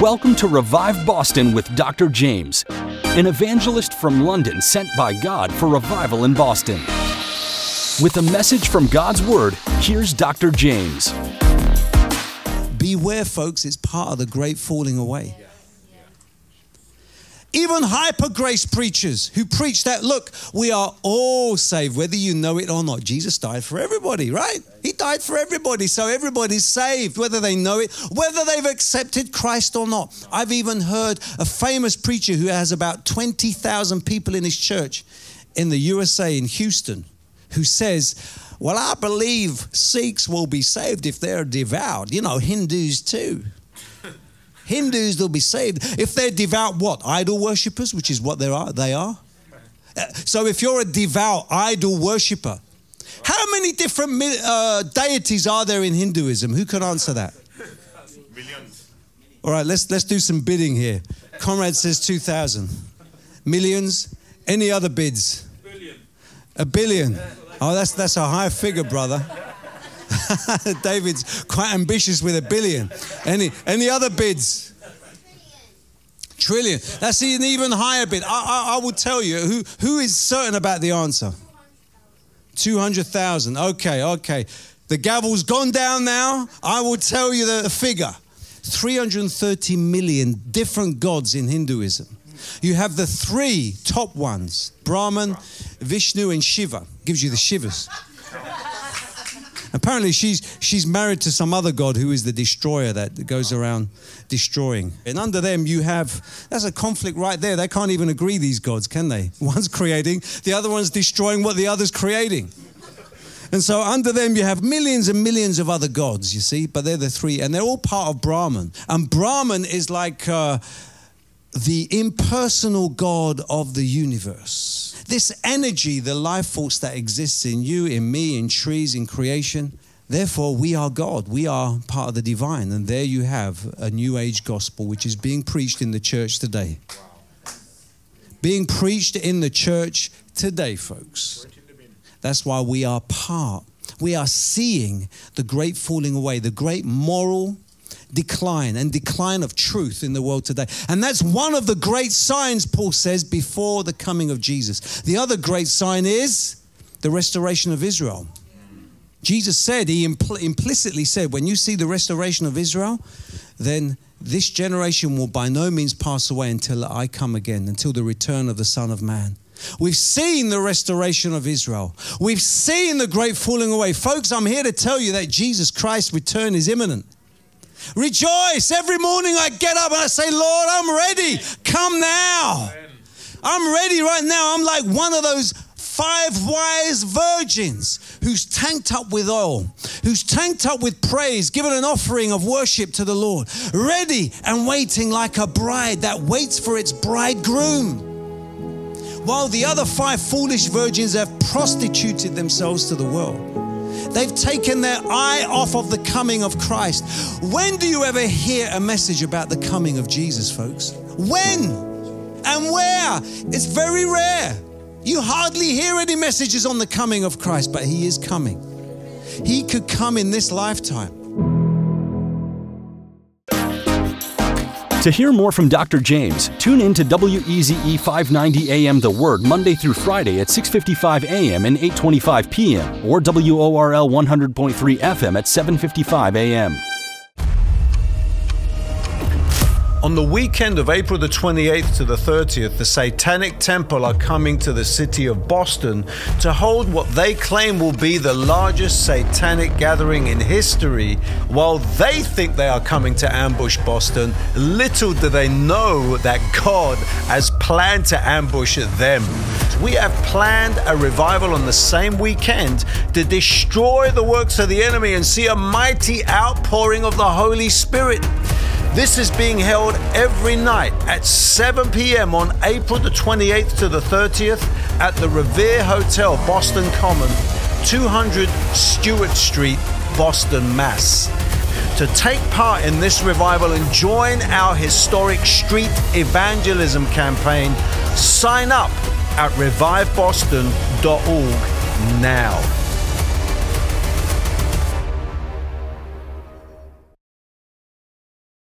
Welcome to Revive Boston with Dr. Jaymz, an evangelist from London sent by God for revival in Boston. With a message from God's Word, here's Dr. Jaymz. Beware, folks, it's part of the great falling away. Even hyper-grace preachers who preach that, look, we are all saved, whether you know it or not. Jesus died for everybody, right? He died for everybody, so everybody's saved, whether they know it, whether they've accepted Christ or not. I've even heard a famous preacher who has about 20,000 people in his church in the USA, in Houston, who says, well, I believe Sikhs will be saved if they're devout. You know, Hindus too. Hindus, they'll be saved. If they're devout, what? Idol worshippers, which is what they are. So if you're a devout idol worshipper, how many different deities are there in Hinduism? Who can answer that? Millions. All right, let's do some bidding here. Comrade says 2,000. Millions. Any other bids? Billion. A billion. Oh, that's a high figure, brother. David's quite ambitious with a billion. Any other bids? Trillion. That's an even higher bid. I will tell you who is certain about the answer. 200,000. Okay. The gavel's gone down now. I will tell you the figure. 330 million different gods in Hinduism. You have the three top ones: Brahman, Vishnu, and Shiva. Gives you the shivers. Apparently she's married to some other god who is the destroyer that goes around destroying. And under them you have, that's a conflict right there. They can't even agree, these gods, can they? One's creating, the other one's destroying what the other's creating. And so under them you have millions and millions of other gods, you see, but they're the three, and they're all part of Brahman. And Brahman is like the impersonal God of the universe. This energy, the life force that exists in you, in me, in trees, in creation. Therefore, we are God. We are part of the divine. And there you have a new age gospel, which is being preached in the church today. Wow. Being preached in the church today, folks. That's why we are part. We are seeing the great falling away, the great moral decline and decline of truth in the world today. And that's one of the great signs, Paul says, before the coming of Jesus. The other great sign is the restoration of Israel. Jesus said, he implicitly said, when you see the restoration of Israel, then this generation will by no means pass away until I come again, until the return of the Son of Man. We've seen the restoration of Israel. We've seen the great falling away. Folks, I'm here to tell you that Jesus Christ's return is imminent. Rejoice. Every morning I get up and I say, Lord, I'm ready. Come now. I'm ready right now. I'm like one of those 5 wise virgins who's tanked up with oil, who's tanked up with praise, given an offering of worship to the Lord, ready and waiting like a bride that waits for its bridegroom. While the other 5 foolish virgins have prostituted themselves to the world. They've taken their eye off of the coming of Christ. When do you ever hear a message about the coming of Jesus, folks? When and where? It's very rare. You hardly hear any messages on the coming of Christ, but he is coming. He could come in this lifetime. To hear more from Dr. Jaymz, tune in to WEZE 590 AM The Word Monday through Friday at 6:55 AM and 8:25 PM or WORL 100.3 FM at 7:55 AM. On the weekend of April the 28th to the 30th, the Satanic Temple are coming to the city of Boston to hold what they claim will be the largest satanic gathering in history. While they think they are coming to ambush Boston, little do they know that God has planned to ambush them. We have planned a revival on the same weekend to destroy the works of the enemy and see a mighty outpouring of the Holy Spirit. This is being held every night at 7 p.m. on April the 28th to the 30th at the Revere Hotel, Boston Common, 200 Stewart Street, Boston, Mass. To take part in this revival and join our historic street evangelism campaign, sign up at reviveboston.org now.